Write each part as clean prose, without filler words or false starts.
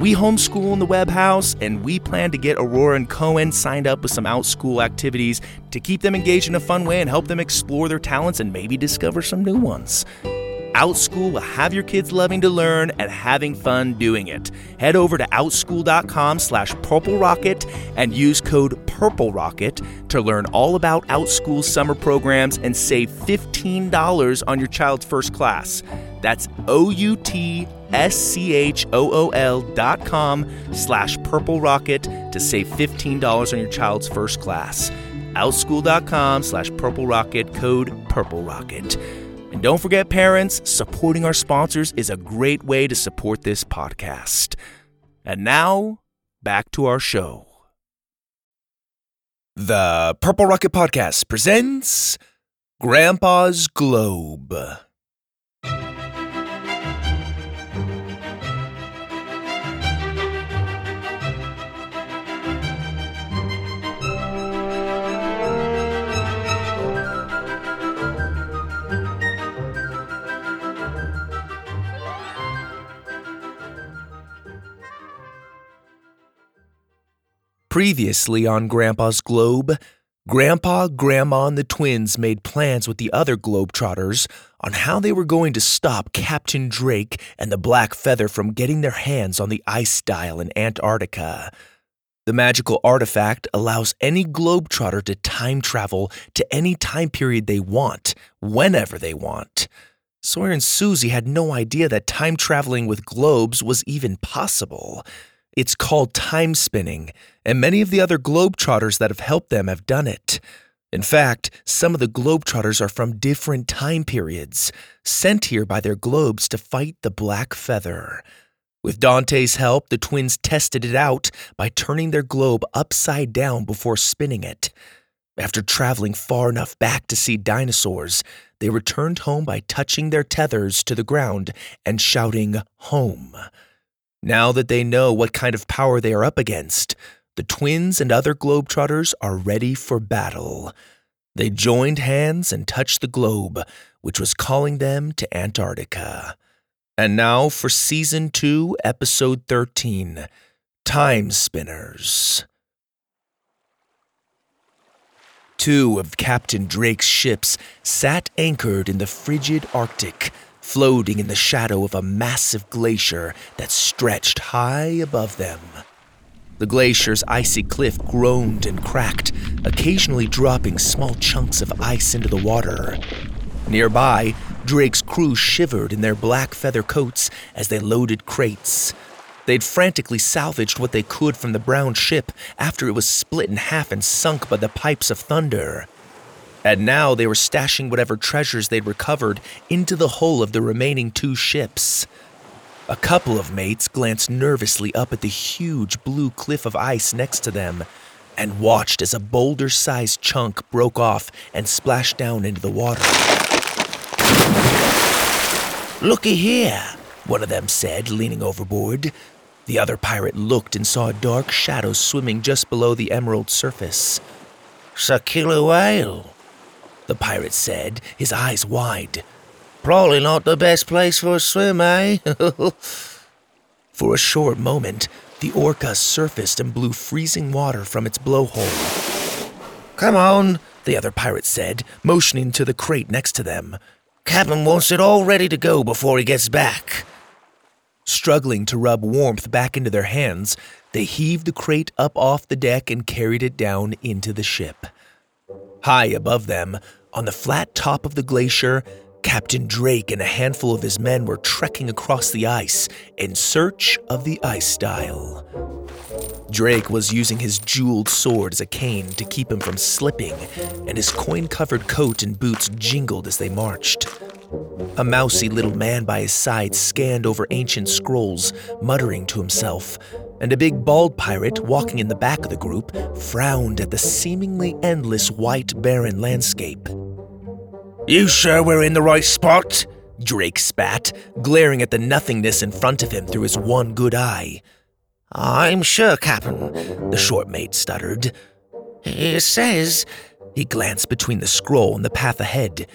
We homeschool in the Webb house, and we plan to get Aurora and Cohen signed up with some OutSchool activities to keep them engaged in a fun way and help them explore their talents and maybe discover some new ones. OutSchool will have your kids loving to learn and having fun doing it. Head over to outschool.com/purple rocket and use code PURPLEROCKET to learn all about OutSchool summer programs and save $15 on your child's first class. That's outschool.com/purple rocket to save $15 on your child's first class. outschool.com/purple rocket, code purple rocket. And don't forget, parents, supporting our sponsors is a great way to support this podcast. And now, back to our show. The Purple Rocket Podcast presents Grandpa's Globe. Previously on Grandpa's Globe, Grandpa, Grandma, and the twins made plans with the other Globetrotters on how they were going to stop Captain Drake and the Black Feather from getting their hands on the Ice Dial in Antarctica. The magical artifact allows any Globetrotter to time travel to any time period they want, whenever they want. Sawyer and Susie had no idea that time traveling with globes was even possible. It's called time spinning, and many of the other Globetrotters that have helped them have done it. In fact, some of the Globetrotters are from different time periods, sent here by their globes to fight the Black Feather. With Dante's help, the twins tested it out by turning their globe upside down before spinning it. After traveling far enough back to see dinosaurs, they returned home by touching their tethers to the ground and shouting, "Home!" Now that they know what kind of power they are up against, the twins and other Globetrotters are ready for battle. They joined hands and touched the globe, which was calling them to Antarctica. And now for Season 2, Episode 13, Timespinners. Two of Captain Drake's ships sat anchored in the frigid Arctic, floating in the shadow of a massive glacier that stretched high above them. The glacier's icy cliff groaned and cracked, occasionally dropping small chunks of ice into the water. Nearby, Drake's crew shivered in their black feather coats as they loaded crates. They'd frantically salvaged what they could from the brown ship after it was split in half and sunk by the pipes of thunder. And now they were stashing whatever treasures they'd recovered into the hull of the remaining two ships. A couple of mates glanced nervously up at the huge blue cliff of ice next to them and watched as a boulder-sized chunk broke off and splashed down into the water. "Looky here," one of them said, leaning overboard. The other pirate looked and saw a dark shadow swimming just below the emerald surface. "It's a killer whale," the pirate said, his eyes wide. "Probably not the best place for a swim, eh?" For a short moment, the orca surfaced and blew freezing water from its blowhole. "Come on," the other pirate said, motioning to the crate next to them. "Captain wants it all ready to go before he gets back." Struggling to rub warmth back into their hands, they heaved the crate up off the deck and carried it down into the ship. High above them, on the flat top of the glacier, Captain Drake and a handful of his men were trekking across the ice in search of the Ice Dial. Drake was using his jeweled sword as a cane to keep him from slipping, and his coin-covered coat and boots jingled as they marched. A mousy little man by his side scanned over ancient scrolls, muttering to himself, and a big bald pirate walking in the back of the group frowned at the seemingly endless white barren landscape. "You sure we're in the right spot?" Drake spat, glaring at the nothingness in front of him through his one good eye. "I'm sure, Captain," the short mate stuttered. "It says," he glanced between the scroll and the path ahead,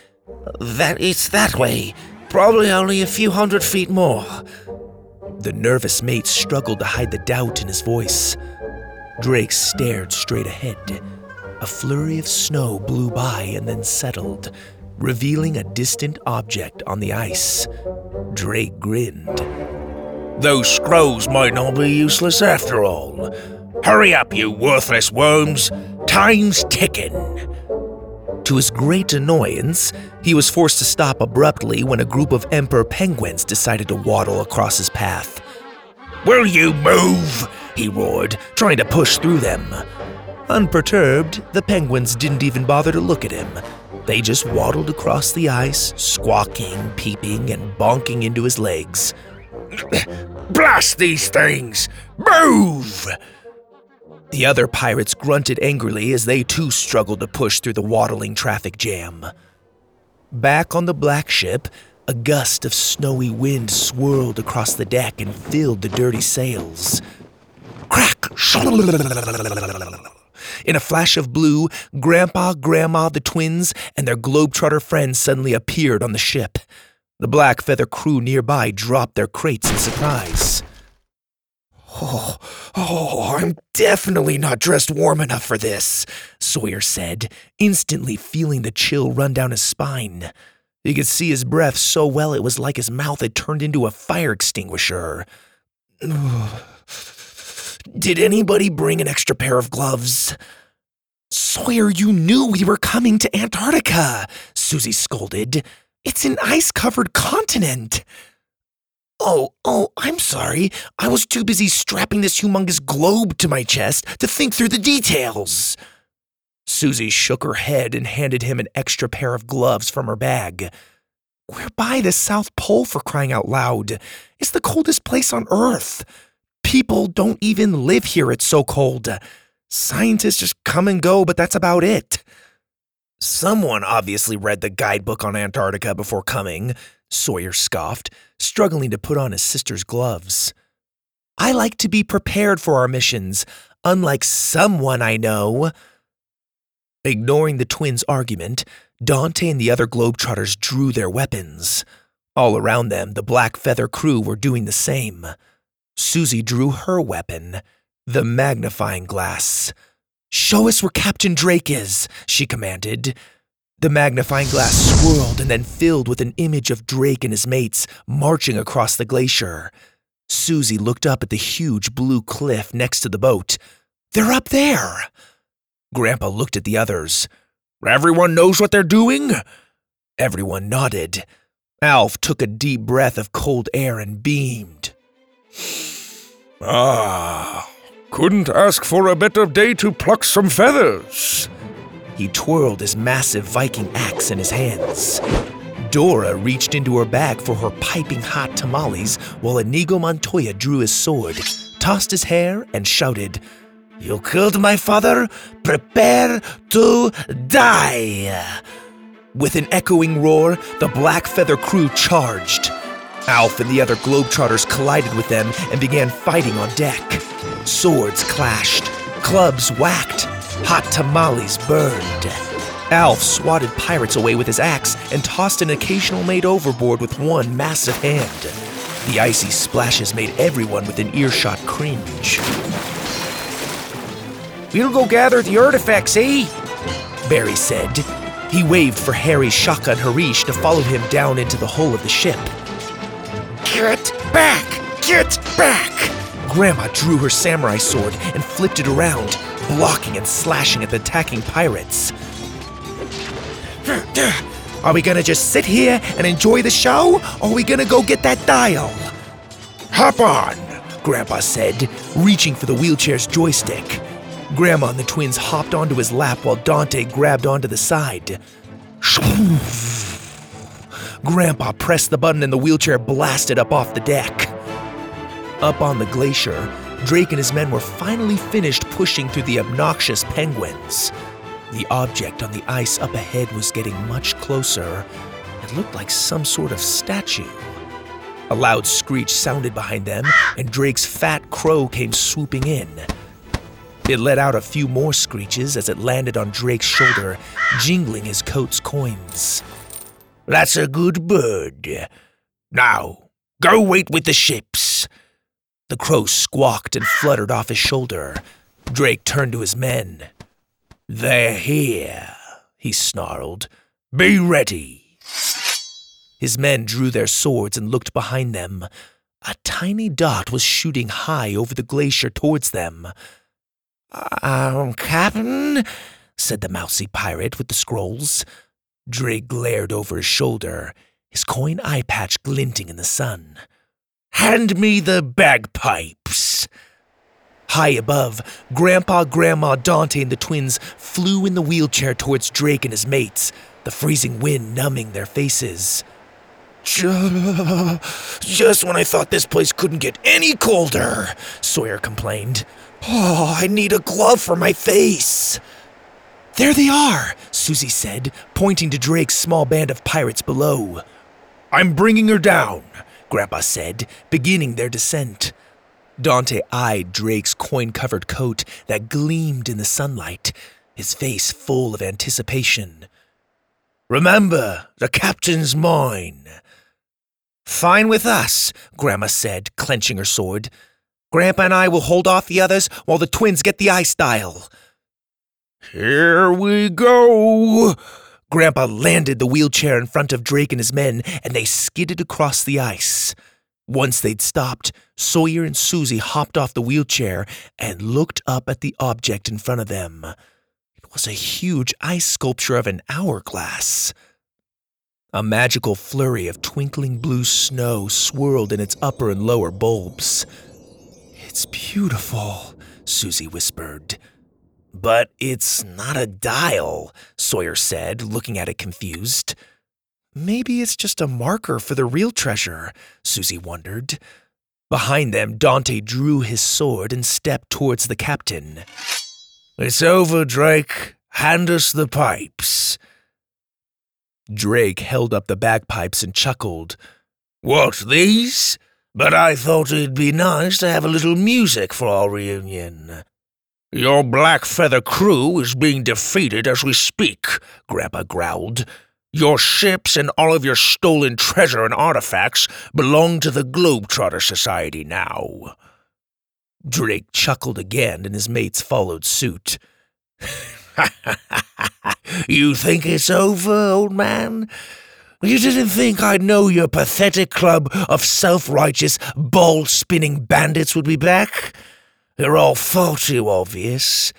"that it's that way, probably only a few hundred feet more." The nervous mate struggled to hide the doubt in his voice. Drake stared straight ahead. A flurry of snow blew by and then settled, revealing a distant object on the ice. Drake grinned. "Those scrolls might not be useless after all. Hurry up, you worthless worms. Time's ticking." To his great annoyance, he was forced to stop abruptly when a group of emperor penguins decided to waddle across his path. "Will you move?" he roared, trying to push through them. Unperturbed, the penguins didn't even bother to look at him. They just waddled across the ice, squawking, peeping, and bonking into his legs. "Blast these things! Move!" The other pirates grunted angrily as they too struggled to push through the waddling traffic jam. Back on the black ship, a gust of snowy wind swirled across the deck and filled the dirty sails. Crack! In a flash of blue, Grandpa, Grandma, the twins, and their Globetrotter friends suddenly appeared on the ship. The Black Feather crew nearby dropped their crates in surprise. Oh, I'm definitely not dressed warm enough for this," Sawyer said, instantly feeling the chill run down his spine. He could see his breath so well it was like his mouth had turned into a fire extinguisher. "Did anybody bring an extra pair of gloves?" "Sawyer, you knew we were coming to Antarctica," Susie scolded. "It's an ice-covered continent." Oh, I'm sorry. I was too busy strapping this humongous globe to my chest to think through the details." Susie shook her head and handed him an extra pair of gloves from her bag. "We're by the South Pole, for crying out loud. It's the coldest place on Earth. People don't even live here, it's so cold. Scientists just come and go, but that's about it." "Someone obviously read the guidebook on Antarctica before coming," Sawyer scoffed, struggling to put on his sister's gloves. "I like to be prepared for our missions, unlike someone I know." Ignoring the twins' argument, Dante and the other Globetrotters drew their weapons. All around them, the Black Feather crew were doing the same. Susie drew her weapon, the magnifying glass. "Show us where Captain Drake is," she commanded. The magnifying glass swirled and then filled with an image of Drake and his mates marching across the glacier. Susie looked up at the huge blue cliff next to the boat. "They're up there." Grandpa looked at the others. "Everyone knows what they're doing?" Everyone nodded. Alf took a deep breath of cold air and beamed. Ah, couldn't ask for a better day to pluck some feathers. He twirled his massive Viking axe in his hands. Dora reached into her bag for her piping hot tamales while Inigo Montoya drew his sword, tossed his hair, and shouted, "You killed my father? Prepare to die!" With an echoing roar, the Black Feather crew charged. Alf and the other Globetrotters collided with them and began fighting on deck. Swords clashed, clubs whacked, hot tamales burned. Alf swatted pirates away with his axe and tossed an occasional mate overboard with one massive hand. The icy splashes made everyone within earshot cringe. "We'll go gather the artifacts, eh?" Barry said. He waved for Harry, Shaka, and Harish to follow him down into the hull of the ship. "Get back! Get back!" Grandma drew her samurai sword and flipped it around, blocking and slashing at the attacking pirates. "Are we gonna just sit here and enjoy the show, or are we gonna go get that dial?" "Hop on," Grandpa said, reaching for the wheelchair's joystick. Grandma and the twins hopped onto his lap while Dante grabbed onto the side. Grandpa pressed the button and the wheelchair blasted up off the deck. Up on the glacier, Drake and his men were finally finished pushing through the obnoxious penguins. The object on the ice up ahead was getting much closer. It looked like some sort of statue. A loud screech sounded behind them, and Drake's fat crow came swooping in. It let out a few more screeches as it landed on Drake's shoulder, jingling his coat's coins. "That's a good bird. Now, go wait with the ships." The crow squawked and fluttered off his shoulder. Drake turned to his men. "They're here," he snarled. "Be ready." His men drew their swords and looked behind them. A tiny dot was shooting high over the glacier towards them. Captain," said the mousy pirate with the scrolls. Drake glared over his shoulder, his coin eye patch glinting in the sun. "Hand me the bagpipes." High above, Grandpa, Grandma, Dante, and the twins flew in the wheelchair towards Drake and his mates, the freezing wind numbing their faces. "Just when I thought this place couldn't get any colder," Sawyer complained. "Oh, I need a glove for my face." "There they are," Susie said, pointing to Drake's small band of pirates below. "I'm bringing her down," Grandpa said, beginning their descent. Dante eyed Drake's coin-covered coat that gleamed in the sunlight, his face full of anticipation. "Remember, the captain's mine." "Fine with us," Grandma said, clenching her sword. "Grandpa and I will hold off the others while the twins get the ice dial." "Here we go." Grandpa landed the wheelchair in front of Drake and his men, and they skidded across the ice. Once they'd stopped, Sawyer and Susie hopped off the wheelchair and looked up at the object in front of them. It was a huge ice sculpture of an hourglass. A magical flurry of twinkling blue snow swirled in its upper and lower bulbs. "It's beautiful," Susie whispered. "But it's not a dial," Sawyer said, looking at it confused. "Maybe it's just a marker for the real treasure," Susie wondered. Behind them, Dante drew his sword and stepped towards the captain. "It's over, Drake. Hand us the pipes." Drake held up the bagpipes and chuckled. "What, these? But I thought it'd be nice to have a little music for our reunion." "Your Black Feather crew is being defeated as we speak," Grandpa growled. "Your ships and all of your stolen treasure and artifacts belong to the Globetrotter Society now." Drake chuckled again, and his mates followed suit. "You think it's over, old man? You didn't think I'd know your pathetic club of self-righteous, ball-spinning bandits would be back? They're all far too obvious.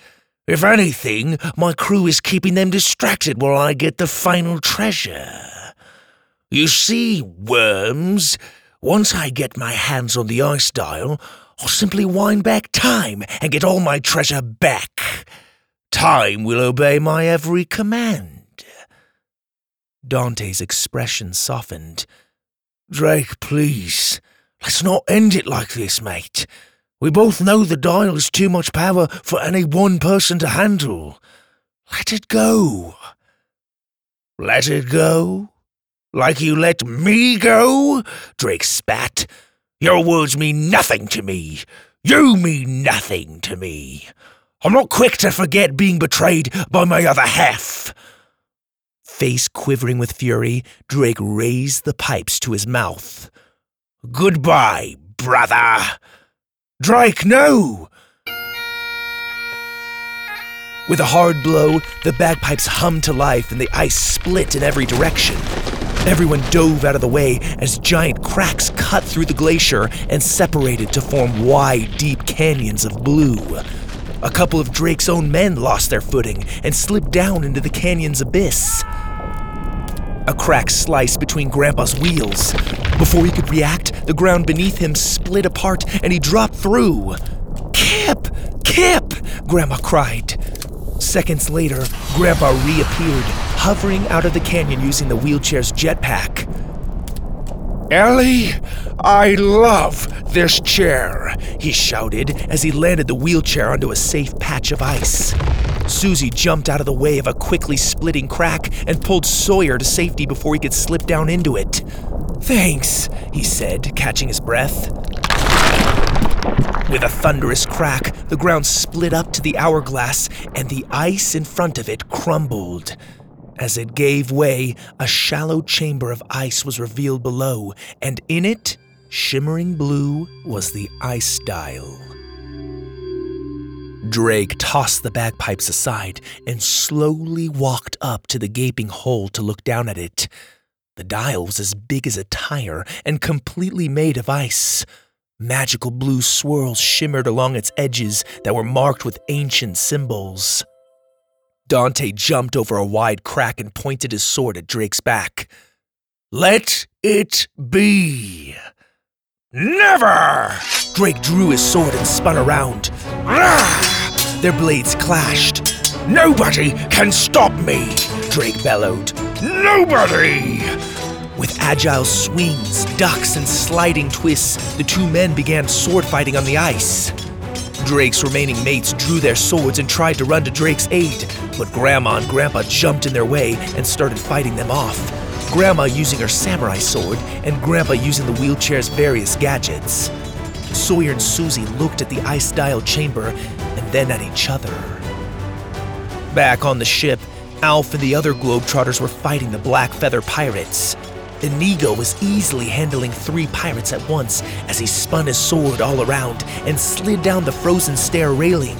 If anything, my crew is keeping them distracted while I get the final treasure." You see, worms, once I get my hands on the ice dial, I'll simply wind back time and get all my treasure back. Time will obey my every command. Dante's expression softened. Drake, please, let's not end it like this, mate. We both know the dial is too much power for any one person to handle. Let it go. Let it go? Like you let me go? Drake spat. Your words mean nothing to me. You mean nothing to me. I'm not quick to forget being betrayed by my other half. Face quivering with fury, Drake raised the pipes to his mouth. Goodbye, brother. Drake, no! With a hard blow, the bagpipes hummed to life and the ice split in every direction. Everyone dove out of the way as giant cracks cut through the glacier and separated to form wide, deep canyons of blue. A couple of Drake's own men lost their footing and slipped down into the canyon's abyss. A crack sliced between Grandpa's wheels. Before he could react, the ground beneath him split apart and he dropped through. Kip! Kip! Grandma cried. Seconds later, Grandpa reappeared, hovering out of the canyon using the wheelchair's jetpack. Ellie, I love this chair, he shouted as he landed the wheelchair onto a safe patch of ice. Susie jumped out of the way of a quickly splitting crack and pulled Sawyer to safety before he could slip down into it. Thanks, he said, catching his breath. With a thunderous crack, the ground split up to the hourglass and the ice in front of it crumbled. As it gave way, a shallow chamber of ice was revealed below, and in it, shimmering blue, was the ice dial. Drake tossed the bagpipes aside and slowly walked up to the gaping hole to look down at it. The dial was as big as a tire and completely made of ice. Magical blue swirls shimmered along its edges that were marked with ancient symbols. Dante jumped over a wide crack and pointed his sword at Drake's back. Let it be. Never! Drake drew his sword and spun around. Their blades clashed. Nobody can stop me, Drake bellowed. Nobody! With agile swings, ducks, and sliding twists, the two men began sword fighting on the ice. Drake's remaining mates drew their swords and tried to run to Drake's aid, but Grandma and Grandpa jumped in their way and started fighting them off. Grandma using her samurai sword, and Grandpa using the wheelchair's various gadgets. Sawyer and Susie looked at the ice dial chamber, and then at each other. Back on the ship, Alf and the other Globetrotters were fighting the Black Feather pirates. Inigo was easily handling three pirates at once as he spun his sword all around and slid down the frozen stair railing.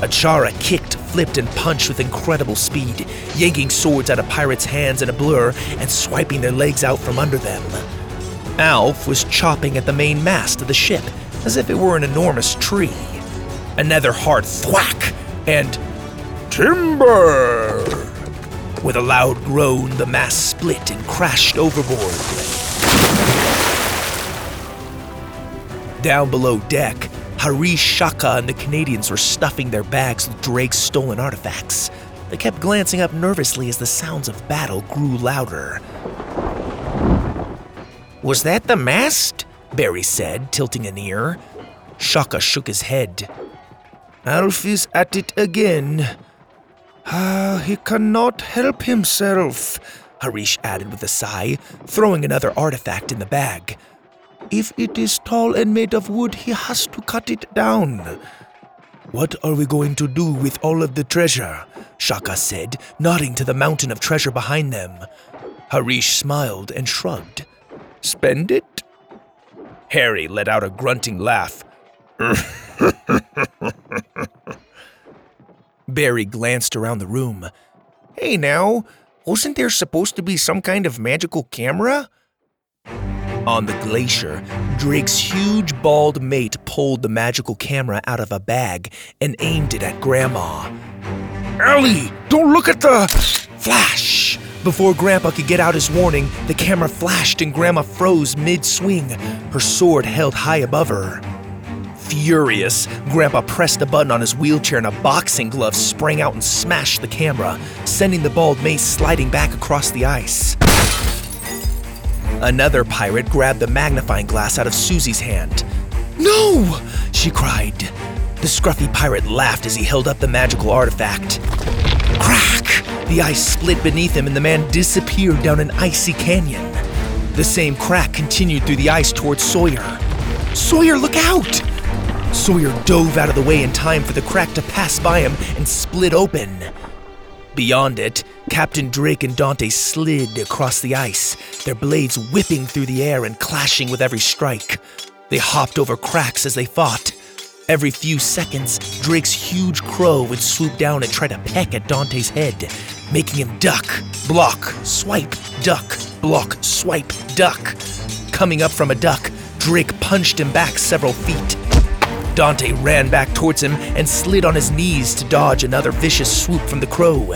Achara kicked, flipped, and punched with incredible speed, yanking swords out of pirates' hands in a blur and swiping their legs out from under them. Alf was chopping at the main mast of the ship as if it were an enormous tree. Another hard thwack and timber! With a loud groan, the mast split and crashed overboard. Down below deck, Harish, Shaka, and the Canadians were stuffing their bags with Drake's stolen artifacts. They kept glancing up nervously as the sounds of battle grew louder. Was that the mast? Barry said, tilting an ear. Shaka shook his head. Alf is at it again. He cannot help himself, Harish added with a sigh, throwing another artifact in the bag. If it is tall and made of wood, he has to cut it down. What are we going to do with all of the treasure? Shaka said, nodding to the mountain of treasure behind them. Harish smiled and shrugged. Spend it? Harry let out a grunting laugh. Barry glanced around the room. Hey now, wasn't there supposed to be some kind of magical camera? On the glacier, Drake's huge bald mate pulled the magical camera out of a bag and aimed it at Grandma. Ellie, don't look at the... Flash! Before Grandpa could get out his warning, the camera flashed and Grandma froze mid-swing, her sword held high above her. Furious, Grandpa pressed a button on his wheelchair and a boxing glove sprang out and smashed the camera, sending the bald mace sliding back across the ice. Another pirate grabbed the magnifying glass out of Susie's hand. "No!" she cried. The scruffy pirate laughed as he held up the magical artifact. Crack! The ice split beneath him and the man disappeared down an icy canyon. The same crack continued through the ice towards Sawyer. "Sawyer, look out!" Sawyer dove out of the way in time for the crack to pass by him and split open. Beyond it, Captain Drake and Dante slid across the ice, their blades whipping through the air and clashing with every strike. They hopped over cracks as they fought. Every few seconds, Drake's huge crow would swoop down and try to peck at Dante's head, making him duck, block, swipe, duck, block, swipe, duck. Coming up from a duck, Drake punched him back several feet. Dante ran back towards him and slid on his knees to dodge another vicious swoop from the crow.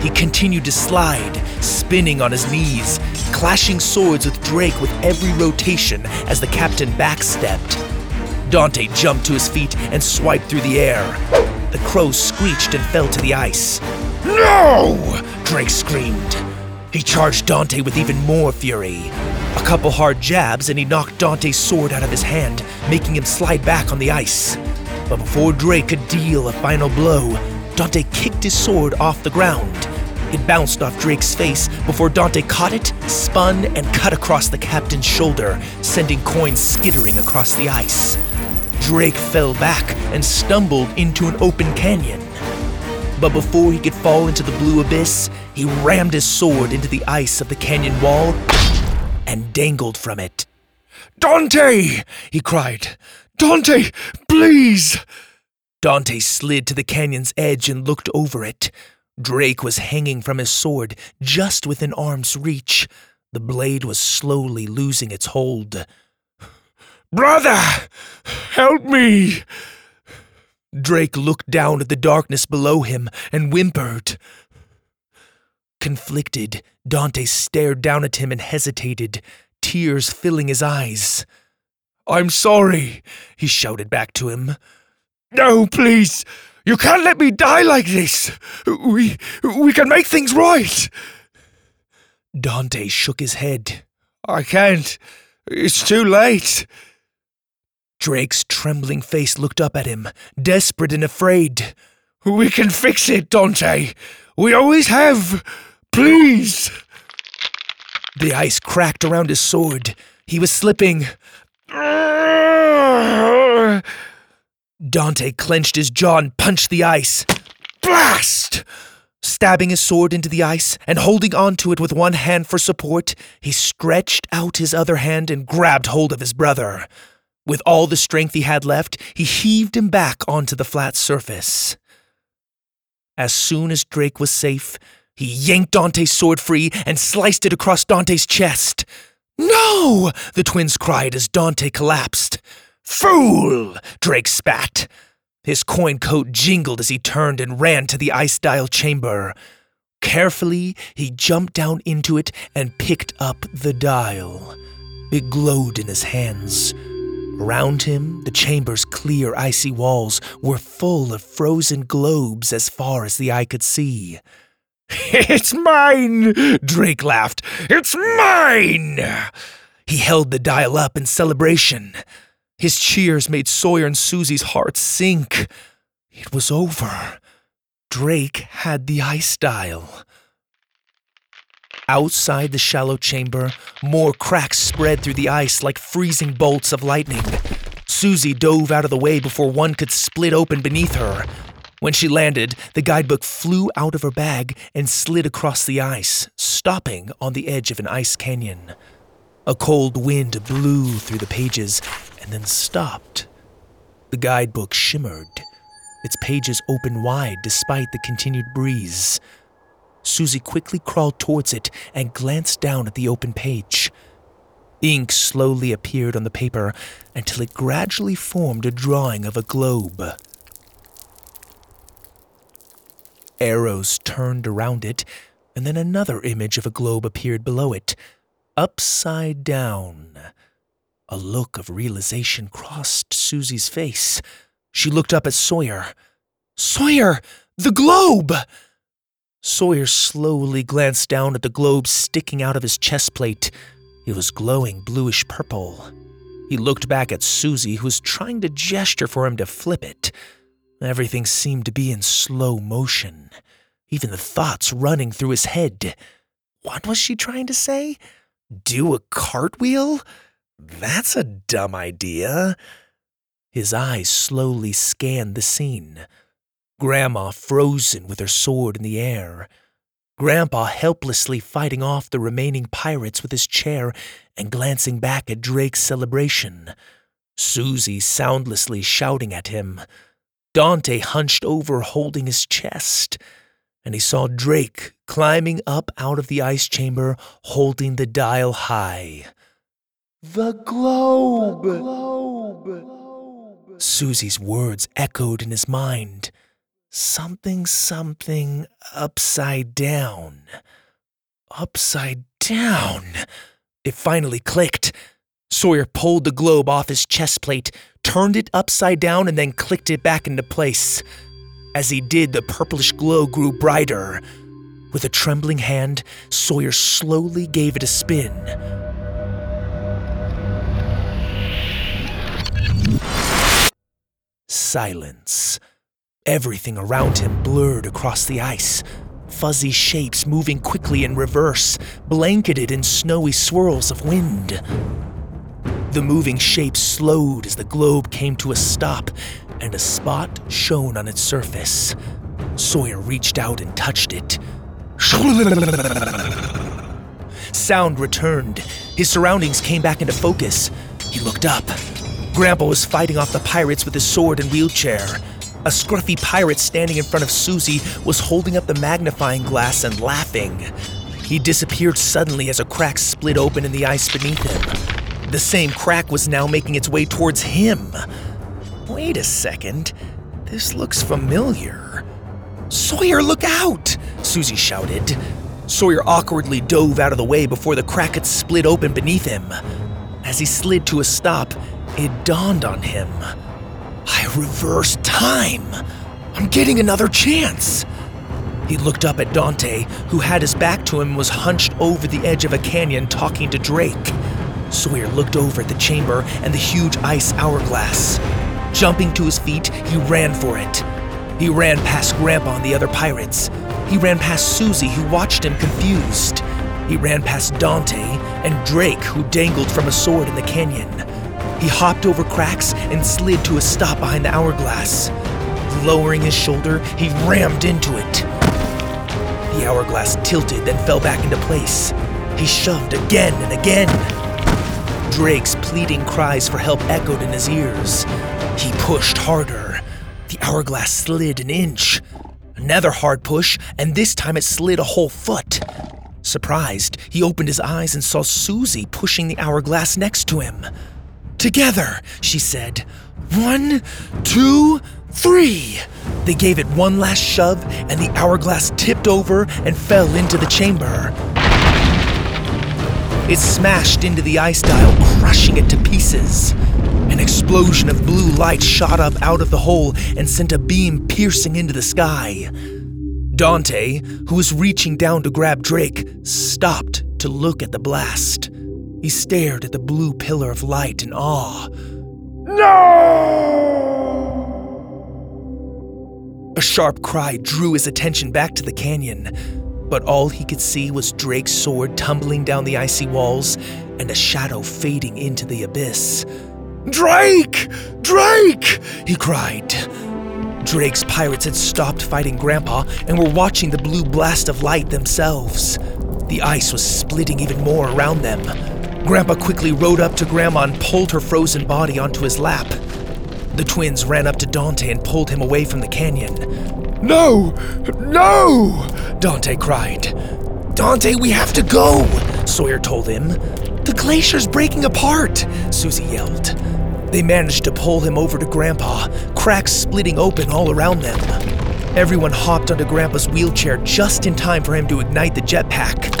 He continued to slide, spinning on his knees, clashing swords with Drake with every rotation as the captain backstepped. Dante jumped to his feet and swiped through the air. The crow screeched and fell to the ice. "No!" Drake screamed. He charged Dante with even more fury. A couple hard jabs and he knocked Dante's sword out of his hand, making him slide back on the ice. But before Drake could deal a final blow, Dante kicked his sword off the ground. It bounced off Drake's face before Dante caught it, spun, and cut across the captain's shoulder, sending coins skittering across the ice. Drake fell back and stumbled into an open canyon. But before he could fall into the blue abyss, he rammed his sword into the ice of the canyon wall and dangled from it. "Dante!" he cried. "Dante, please!" Dante slid to the canyon's edge and looked over it. Drake was hanging from his sword, just within arm's reach. The blade was slowly losing its hold. "Brother, help me!" Drake looked down at the darkness below him and whimpered. Conflicted, Dante stared down at him and hesitated, tears filling his eyes. "I'm sorry," he shouted back to him. "No, please! You can't let me die like this! We can make things right!" Dante shook his head. "I can't. It's too late." Drake's trembling face looked up at him, desperate and afraid. "We can fix it, Dante. We always have. Please." The ice cracked around his sword. He was slipping. Dante clenched his jaw and punched the ice. Blast! Stabbing his sword into the ice and holding onto it with one hand for support, he stretched out his other hand and grabbed hold of his brother. With all the strength he had left, he heaved him back onto the flat surface. As soon as Drake was safe, he yanked Dante's sword free and sliced it across Dante's chest. "No!" the twins cried as Dante collapsed. "Fool!" Drake spat. His coin coat jingled as he turned and ran to the ice dial chamber. Carefully, he jumped down into it and picked up the dial. It glowed in his hands. Around him, the chamber's clear icy walls were full of frozen globes as far as the eye could see. "It's mine!" Drake laughed. "It's mine!" He held the dial up in celebration. His cheers made Sawyer and Susie's hearts sink. It was over. Drake had the ice dial. Outside the shallow chamber, more cracks spread through the ice like freezing bolts of lightning. Susie dove out of the way before one could split open beneath her. When she landed, the guidebook flew out of her bag and slid across the ice, stopping on the edge of an ice canyon. A cold wind blew through the pages and then stopped. The guidebook shimmered, its pages open wide despite the continued breeze. Susie quickly crawled towards it and glanced down at the open page. Ink slowly appeared on the paper until it gradually formed a drawing of a globe. Arrows turned around it, and then another image of a globe appeared below it, upside down. A look of realization crossed Susie's face. She looked up at Sawyer. "Sawyer, the globe!" Sawyer slowly glanced down at the globe sticking out of his chest plate. It was glowing bluish-purple. He looked back at Susie, who was trying to gesture for him to flip it. Everything seemed to be in slow motion, even the thoughts running through his head. What was she trying to say? Do a cartwheel? That's a dumb idea. His eyes slowly scanned the scene. Grandma frozen with her sword in the air. Grandpa helplessly fighting off the remaining pirates with his chair and glancing back at Drake's celebration. Susie soundlessly shouting at him. Dante hunched over, holding his chest. And he saw Drake climbing up out of the ice chamber, holding the dial high. The globe! The globe! Susie's words echoed in his mind. Something, upside down. Upside down. It finally clicked. Sawyer pulled the globe off his chest plate, turned it upside down, and then clicked it back into place. As he did, the purplish glow grew brighter. With a trembling hand, Sawyer slowly gave it a spin. Silence. Everything around him blurred across the ice, fuzzy shapes moving quickly in reverse, blanketed in snowy swirls of wind. The moving shapes slowed as the globe came to a stop, and a spot shone on its surface. Sawyer reached out and touched it. Sound returned. His surroundings came back into focus. He looked up. Grandpa was fighting off the pirates with his sword and wheelchair. A scruffy pirate standing in front of Susie was holding up the magnifying glass and laughing. He disappeared suddenly as a crack split open in the ice beneath him. The same crack was now making its way towards him. Wait a second, this looks familiar. Sawyer, look out! Susie shouted. Sawyer awkwardly dove out of the way before the crack had split open beneath him. As he slid to a stop, it dawned on him. I reversed time. I'm getting another chance. He looked up at Dante, who had his back to him and was hunched over the edge of a canyon talking to Drake. Sawyer looked over at the chamber and the huge ice hourglass. Jumping to his feet, he ran for it. He ran past Grandpa and the other pirates. He ran past Susie, who watched him confused. He ran past Dante and Drake, who dangled from a sword in the canyon. He hopped over cracks and slid to a stop behind the hourglass. Lowering his shoulder, he rammed into it. The hourglass tilted, then fell back into place. He shoved again and again. Drake's pleading cries for help echoed in his ears. He pushed harder. The hourglass slid an inch. Another hard push, and this time it slid a whole foot. Surprised, he opened his eyes and saw Susie pushing the hourglass next to him. Together, she said. 1, 2, 3. They gave it one last shove, and the hourglass tipped over and fell into the chamber. It smashed into the ice dial, crushing it to pieces. An explosion of blue light shot up out of the hole and sent a beam piercing into the sky. Dante, who was reaching down to grab Drake, stopped to look at the blast. He stared at the blue pillar of light in awe. No! A sharp cry drew his attention back to the canyon, but all he could see was Drake's sword tumbling down the icy walls and a shadow fading into the abyss. Drake! Drake! He cried. Drake's pirates had stopped fighting Grandpa and were watching the blue blast of light themselves. The ice was splitting even more around them. Grandpa quickly rode up to Grandma and pulled her frozen body onto his lap. The twins ran up to Dante and pulled him away from the canyon. No! No! Dante cried. Dante, we have to go, Sawyer told him. The glacier's breaking apart, Susie yelled. They managed to pull him over to Grandpa, cracks splitting open all around them. Everyone hopped onto Grandpa's wheelchair just in time for him to ignite the jetpack.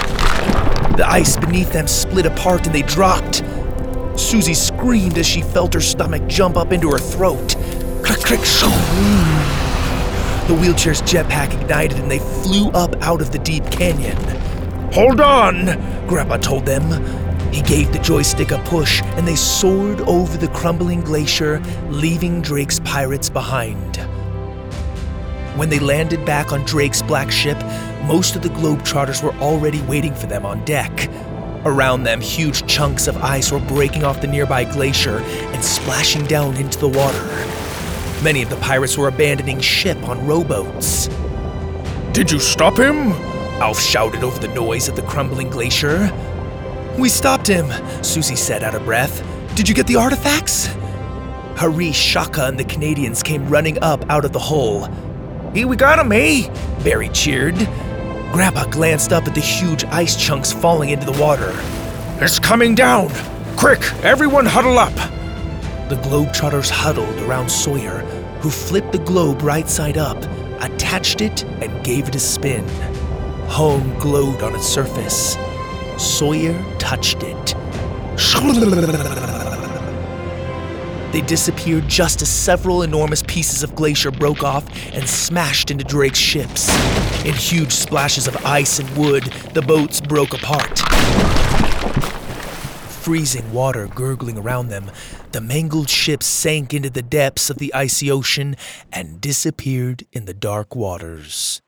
The ice beneath them split apart and they dropped. Susie screamed as she felt her stomach jump up into her throat. The wheelchair's jetpack ignited and they flew up out of the deep canyon. "Hold on," Grandpa told them. He gave the joystick a push and they soared over the crumbling glacier, leaving Drake's pirates behind. When they landed back on Drake's black ship, most of the Globetrotters were already waiting for them on deck. Around them, huge chunks of ice were breaking off the nearby glacier and splashing down into the water. Many of the pirates were abandoning ship on rowboats. "Did you stop him?" Alf shouted over the noise of the crumbling glacier. "We stopped him," Susie said out of breath. "Did you get the artifacts?" Harish, Shaka, and the Canadians came running up out of the hole. "Hey, we got him, eh?" Barry cheered. Grandpa glanced up at the huge ice chunks falling into the water. "It's coming down! Quick, everyone huddle up!" The Globetrotters huddled around Sawyer, who flipped the globe right side up, attached it, and gave it a spin. Home glowed on its surface. Sawyer touched it. They disappeared just as several enormous pieces of glacier broke off and smashed into Drake's ships. In huge splashes of ice and wood, the boats broke apart. Freezing water gurgling around them, the mangled ships sank into the depths of the icy ocean and disappeared in the dark waters.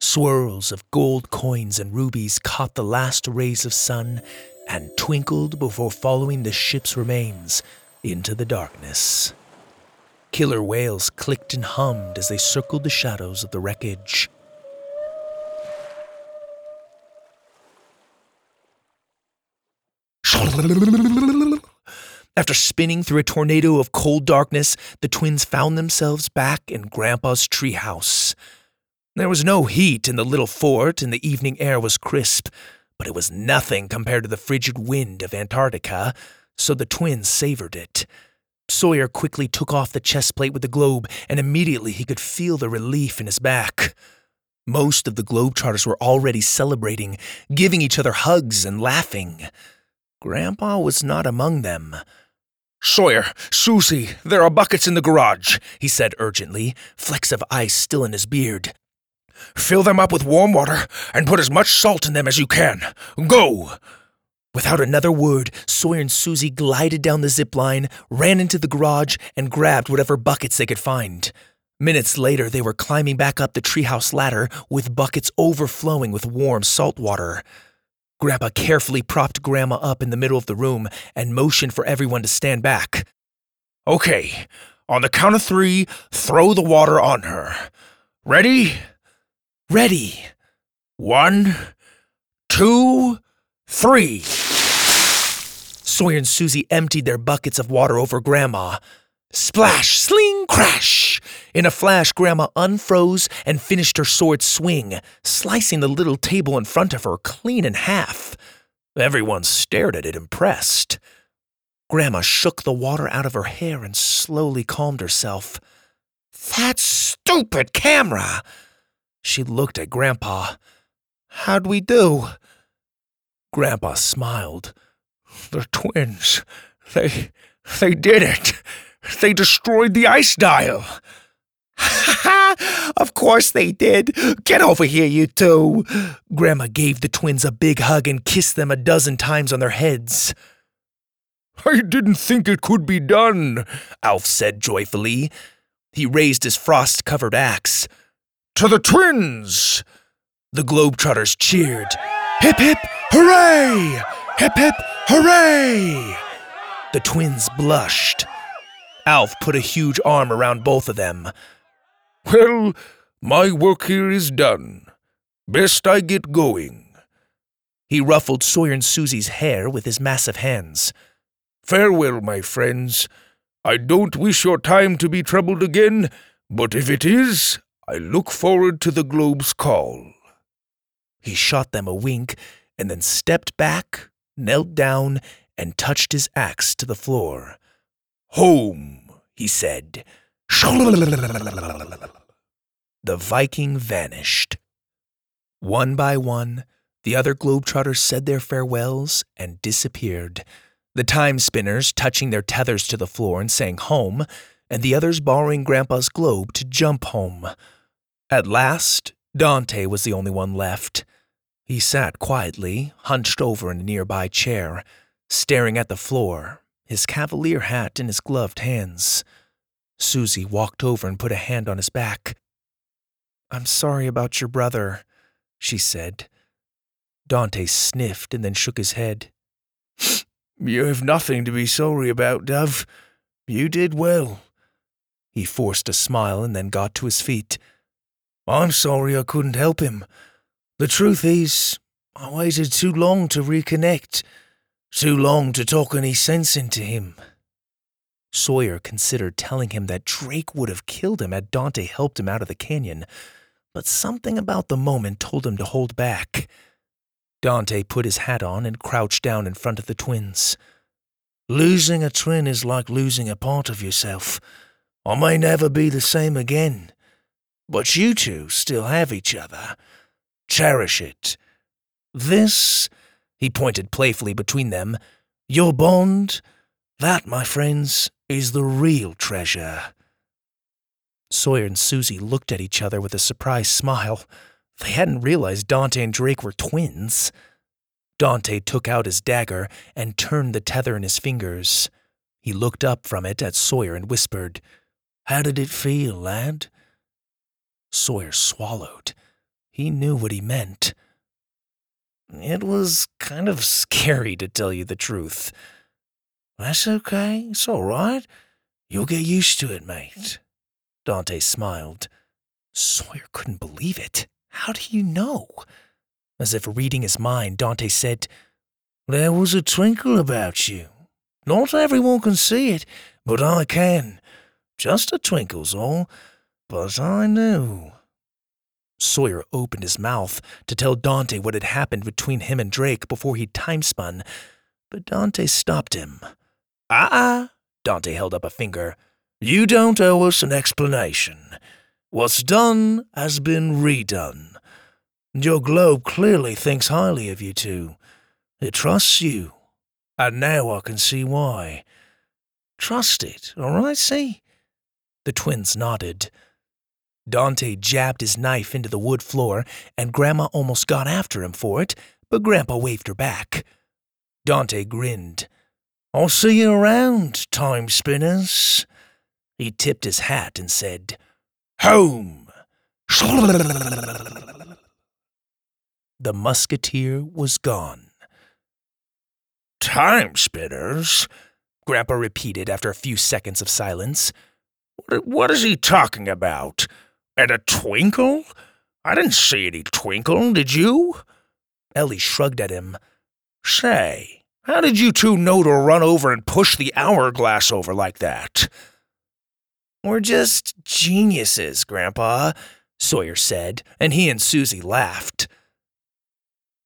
Swirls of gold coins and rubies caught the last rays of sun and twinkled before following the ship's remains into the darkness. Killer whales clicked and hummed as they circled the shadows of the wreckage. After spinning through a tornado of cold darkness, the twins found themselves back in Grandpa's treehouse. There was no heat in the little fort and the evening air was crisp, but it was nothing compared to the frigid wind of Antarctica, so the twins savored it. Sawyer quickly took off the chest plate with the globe, and immediately he could feel the relief in his back. Most of the Globetrotters were already celebrating, giving each other hugs and laughing. Grandpa was not among them. "Sawyer, Susie, there are buckets in the garage," he said urgently, flecks of ice still in his beard. "Fill them up with warm water and put as much salt in them as you can. Go!" Without another word, Sawyer and Susie glided down the zip line, ran into the garage, and grabbed whatever buckets they could find. Minutes later, they were climbing back up the treehouse ladder with buckets overflowing with warm salt water. Grandpa carefully propped Grandma up in the middle of the room and motioned for everyone to stand back. "Okay, on the count of three, throw the water on her. Ready? Ready. 1, 2, 3. Sawyer and Susie emptied their buckets of water over Grandma. Splash, sling, crash! In a flash, Grandma unfroze and finished her sword swing, slicing the little table in front of her clean in half. Everyone stared at it impressed. Grandma shook the water out of her hair and slowly calmed herself. "That stupid camera!" She looked at Grandpa. "How'd we do?" Grandpa smiled. "The twins, they did it. They destroyed the ice dial." "Ha ha! Of course they did. Get over here, you two." Grandma gave the twins a big hug and kissed them a dozen times on their heads. "I didn't think it could be done," Alf said joyfully. He raised his frost-covered axe. "To the twins!" The Globetrotters cheered. "Hip hip hooray! Hip hip hooray!" The twins blushed. Alf put a huge arm around both of them. "Well, my work here is done. Best I get going." He ruffled Sawyer and Susie's hair with his massive hands. "Farewell, my friends. I don't wish your time to be troubled again, but if it is, I look forward to the globe's call." He shot them a wink and then stepped back, knelt down, and touched his axe to the floor. "Home," he said. the Viking vanished. One by one, the other Globetrotters said their farewells and disappeared, the Timespinners touching their tethers to the floor and saying home, and the others borrowing Grandpa's globe to jump home. At last, Dante was the only one left. He sat quietly, hunched over in a nearby chair, staring at the floor, his cavalier hat in his gloved hands. Susie walked over and put a hand on his back. "I'm sorry about your brother," she said. Dante sniffed and then shook his head. "You have nothing to be sorry about, Dove. You did well." He forced a smile and then got to his feet. "I'm sorry I couldn't help him. The truth is, I waited too long to reconnect, too long to talk any sense into him." Sawyer considered telling him that Drake would have killed him had Dante helped him out of the canyon, but something about the moment told him to hold back. Dante put his hat on and crouched down in front of the twins. "Losing a twin is like losing a part of yourself. I may never be the same again, but you two still have each other. Cherish it. This," he pointed playfully between them, "your bond, that, my friends, is the real treasure." Sawyer and Susie looked at each other with a surprised smile. They hadn't realized Dante and Drake were twins. Dante took out his dagger and turned the tether in his fingers. He looked up from it at Sawyer and whispered, "How did it feel, lad?" Sawyer swallowed. He knew what he meant. "It was kind of scary, to tell you the truth." "That's okay. It's all right. You'll get used to it, mate." Dante smiled. Sawyer couldn't believe it. "How do you know?" As if reading his mind, Dante said, "There was a twinkle about you. Not everyone can see it, but I can. Just a twinkle's all, but I knew." Sawyer opened his mouth to tell Dante what had happened between him and Drake before he timespun, but Dante stopped him. "Uh-uh," Dante held up a finger. "You don't owe us an explanation. What's done has been redone. Your globe clearly thinks highly of you two. It trusts you, and now I can see why. Trust it, all right, see?" The twins nodded. Dante jabbed his knife into the wood floor, and Grandma almost got after him for it, but Grandpa waved her back. Dante grinned. "I'll see you around, Time Spinners." He tipped his hat and said, "Home!" The musketeer was gone. "Time Spinners?" Grandpa repeated after a few seconds of silence. "What is he talking about? And a twinkle? I didn't see any twinkle, did you?" Ellie shrugged at him. "Say, how did you two know to run over and push the hourglass over like that?" "We're just geniuses, Grandpa," Sawyer said, and he and Susie laughed.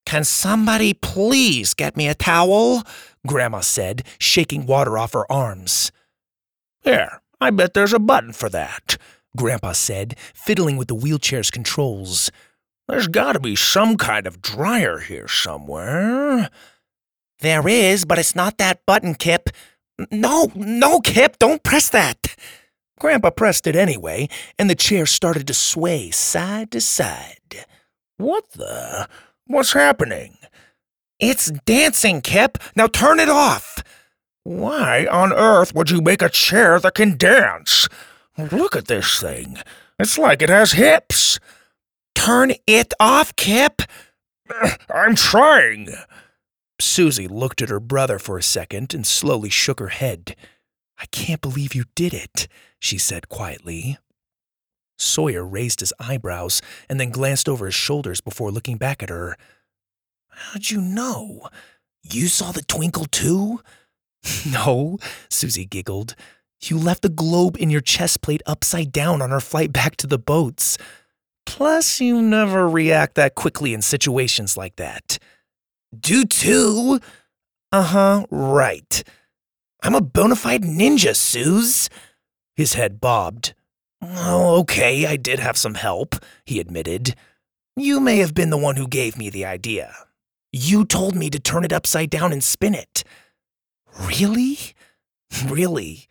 "Can somebody please get me a towel?" Grandma said, shaking water off her arms. "Here, I bet there's a button for that," Grandpa said, fiddling with the wheelchair's controls. "There's got to be some kind of dryer here somewhere." "There is, but it's not that button, Kip." No, Kip, don't press that." Grandpa pressed it anyway, and the chair started to sway side to side. What's happening?" "It's dancing, Kip. Now turn it off." "Why on earth would you make a chair that can dance? Look at this thing. It's like it has hips." "Turn it off, Kip." "I'm trying." Susie looked at her brother for a second and slowly shook her head. "I can't believe you did it," she said quietly. Sawyer raised his eyebrows and then glanced over his shoulders before looking back at her. "How'd you know? You saw the twinkle too?" "No," Susie giggled. "You left the globe in your chest plate upside down on our flight back to the boats. Plus, you never react that quickly in situations like that." "Do too?" "Uh-huh, right. I'm a bona fide ninja, Suze." His head bobbed. Oh, okay, I did have some help, he admitted. You may have been the one who gave me the idea. You told me to turn it upside down and spin it. Really? Really?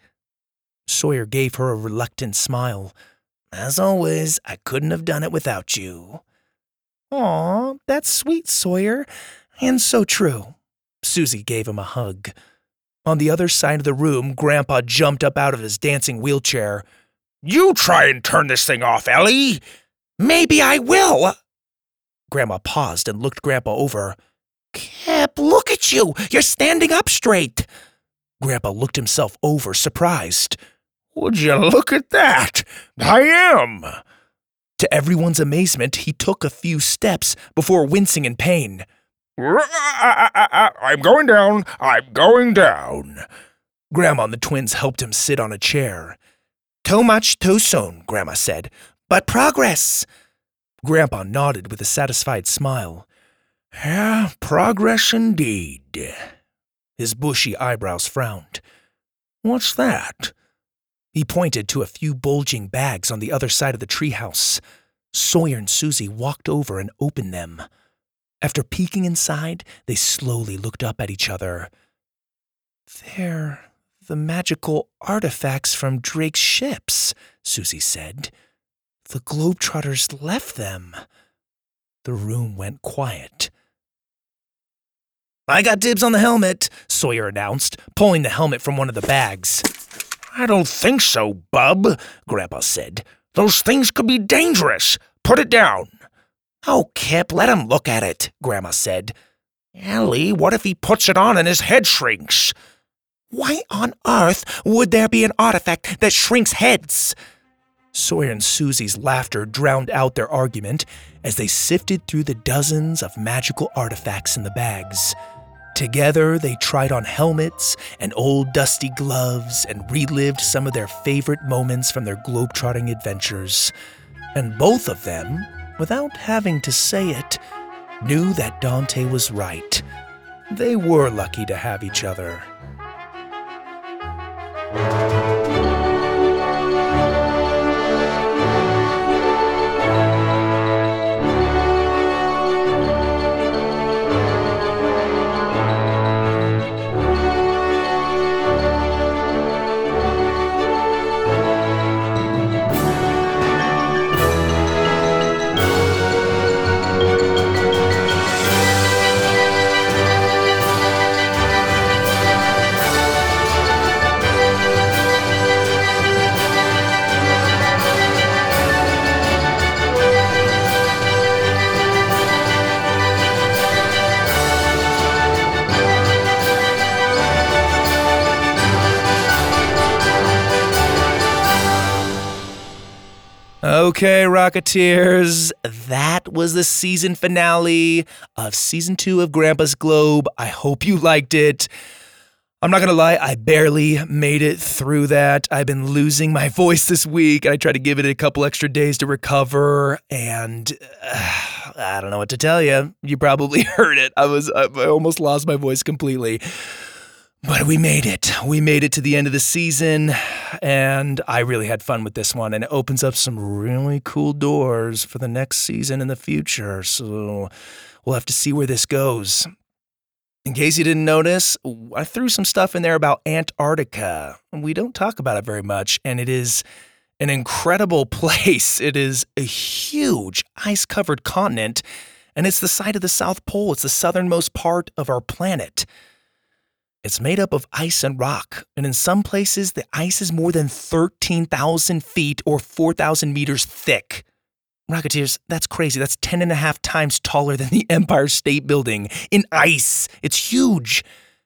Sawyer gave her a reluctant smile. As always, I couldn't have done it without you. Aw, that's sweet, Sawyer, and so true. Susie gave him a hug. On the other side of the room, Grandpa jumped up out of his dancing wheelchair. You try and turn this thing off, Ellie. Maybe I will. Grandma paused and looked Grandpa over. Cap, look at you. You're standing up straight. Grandpa looked himself over, surprised. Would you look at that? I am. To everyone's amazement, he took a few steps before wincing in pain. I'm going down. I'm going down. Grandma and the twins helped him sit on a chair. Too much too soon, Grandma said, but progress. Grandpa nodded with a satisfied smile. Yeah, progress indeed. His bushy eyebrows frowned. What's that? He pointed to a few bulging bags on the other side of the treehouse. Sawyer and Susie walked over and opened them. After peeking inside, they slowly looked up at each other. They're the magical artifacts from Drake's ships, Susie said. The Globetrotters left them. The room went quiet. I got dibs on the helmet, Sawyer announced, pulling the helmet from one of the bags. I don't think so, bub, Grandpa said. Those things could be dangerous. Put it down. Oh, Kip, let him look at it, Grandma said. Ellie, what if he puts it on and his head shrinks? Why on earth would there be an artifact that shrinks heads? Sawyer and Susie's laughter drowned out their argument as they sifted through the dozens of magical artifacts in the bags. Together, they tried on helmets and old dusty gloves and relived some of their favorite moments from their globetrotting adventures. And both of them, without having to say it, knew that Dante was right. They were lucky to have each other. Okay, Rocketeers, that was the season finale of Season 2 of Grandpa's Globe. I hope you liked it. I'm not going to lie, I barely made it through that. I've been losing my voice this week, and I tried to give it a couple extra days to recover, and I don't know what to tell you. You probably heard it. I almost lost my voice completely. But we made it. We made it to the end of the season, and I really had fun with this one, and it opens up some really cool doors for the next season in the future, so we'll have to see where this goes. In case you didn't notice, I threw some stuff in there about Antarctica. We don't talk about it very much, and it is an incredible place. It is a huge ice-covered continent, and it's the site of the South Pole. It's the southernmost part of our planet. It's made up of ice and rock, and in some places, the ice is more than 13,000 feet or 4,000 meters thick. Rocketeers, that's crazy. That's 10.5 times taller than the Empire State Building. In ice, it's huge.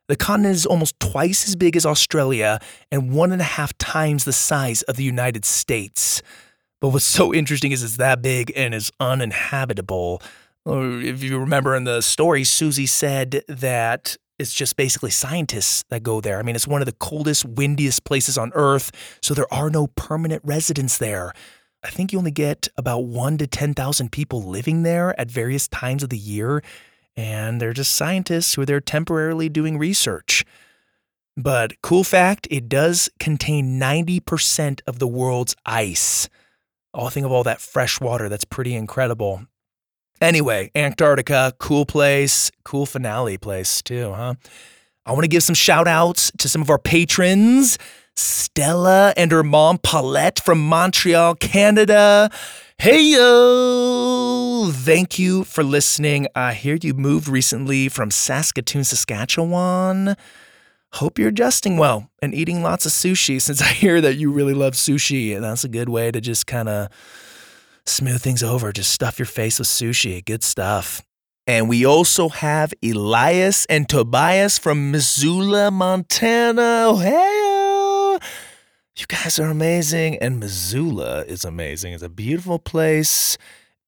The continent is almost twice as big as Australia and 1.5 times the size of the United States. But what's so interesting is it's that big and is uninhabitable. If you remember in the story, Susie said that it's just basically scientists that go there. I mean, it's one of the coldest, windiest places on Earth, so there are no permanent residents there. I think you only get about 1 to 10,000 people living there at various times of the year, and they're just scientists who are there temporarily doing research. But cool fact, it does contain 90% of the world's ice. Oh, think of all that fresh water. That's pretty incredible. Anyway, Antarctica, cool place, cool finale place too, huh? I want to give some shout outs to some of our patrons. Stella and her mom, Paulette, from Montreal, Canada. Hey, yo! Thank you for listening. I hear you moved recently from Saskatoon, Saskatchewan. Hope you're adjusting well and eating lots of sushi, since I hear that you really love sushi, and that's a good way to just kind of smooth things over. Just stuff your face with sushi. Good stuff. And we also have Elias and Tobias from Missoula, Montana. Oh, hey, you guys are amazing. And Missoula is amazing. It's a beautiful place.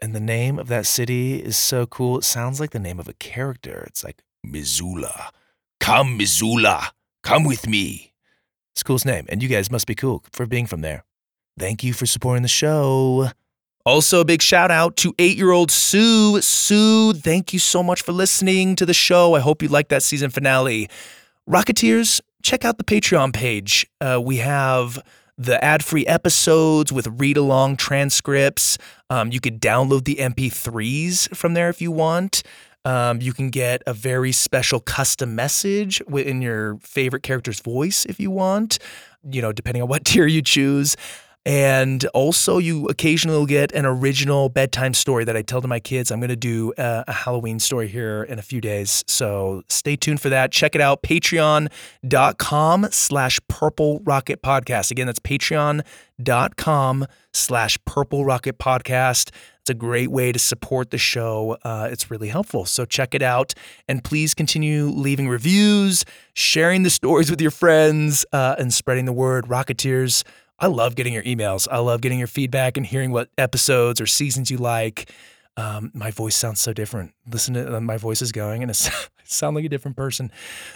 And the name of that city is so cool. It sounds like the name of a character. It's like Missoula. Come, Missoula. Come with me. It's the coolest name. And you guys must be cool for being from there. Thank you for supporting the show. Also, a big shout out to 8-year-old Sue. Sue, thank you so much for listening to the show. I hope you liked that season finale. Rocketeers, check out the Patreon page. We have the ad-free episodes with read-along transcripts. You could download the MP3s from there if you want. You can get a very special custom message in your favorite character's voice if you want, you know, depending on what tier you choose. And also, you occasionally will get an original bedtime story that I tell to my kids. I'm going to do a Halloween story here in a few days. So stay tuned for that. Check it out. Patreon.com/Purple Rocket Podcast. Again, that's Patreon.com/Purple Rocket Podcast. It's a great way to support the show. It's really helpful. So check it out. And please continue leaving reviews, sharing the stories with your friends, and spreading the word. Rocketeers, I love getting your emails. I love getting your feedback and hearing what episodes or seasons you like. My voice sounds so different. Listen to my voice is going and I sound like a different person.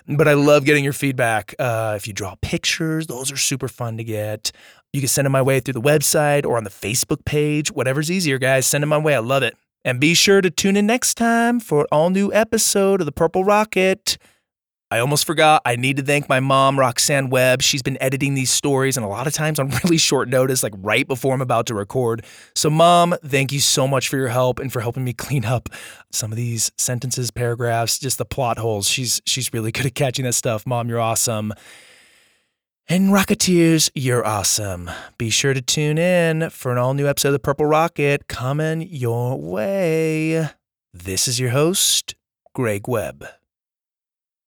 But I love getting your feedback. If you draw pictures, those are super fun to get. You can send them my way through the website or on the Facebook page. Whatever's easier, guys. Send them my way. I love it. And be sure to tune in next time for an all-new episode of The Purple Rocket. I almost forgot. I need to thank my mom, Roxanne Webb. She's been editing these stories, and a lot of times on really short notice, like right before I'm about to record. So, Mom, thank you so much for your help and for helping me clean up some of these sentences, paragraphs, just the plot holes. She's really good at catching that stuff. Mom, you're awesome. And Rocketeers, you're awesome. Be sure to tune in for an all-new episode of The Purple Rocket coming your way. This is your host, Greg Webb.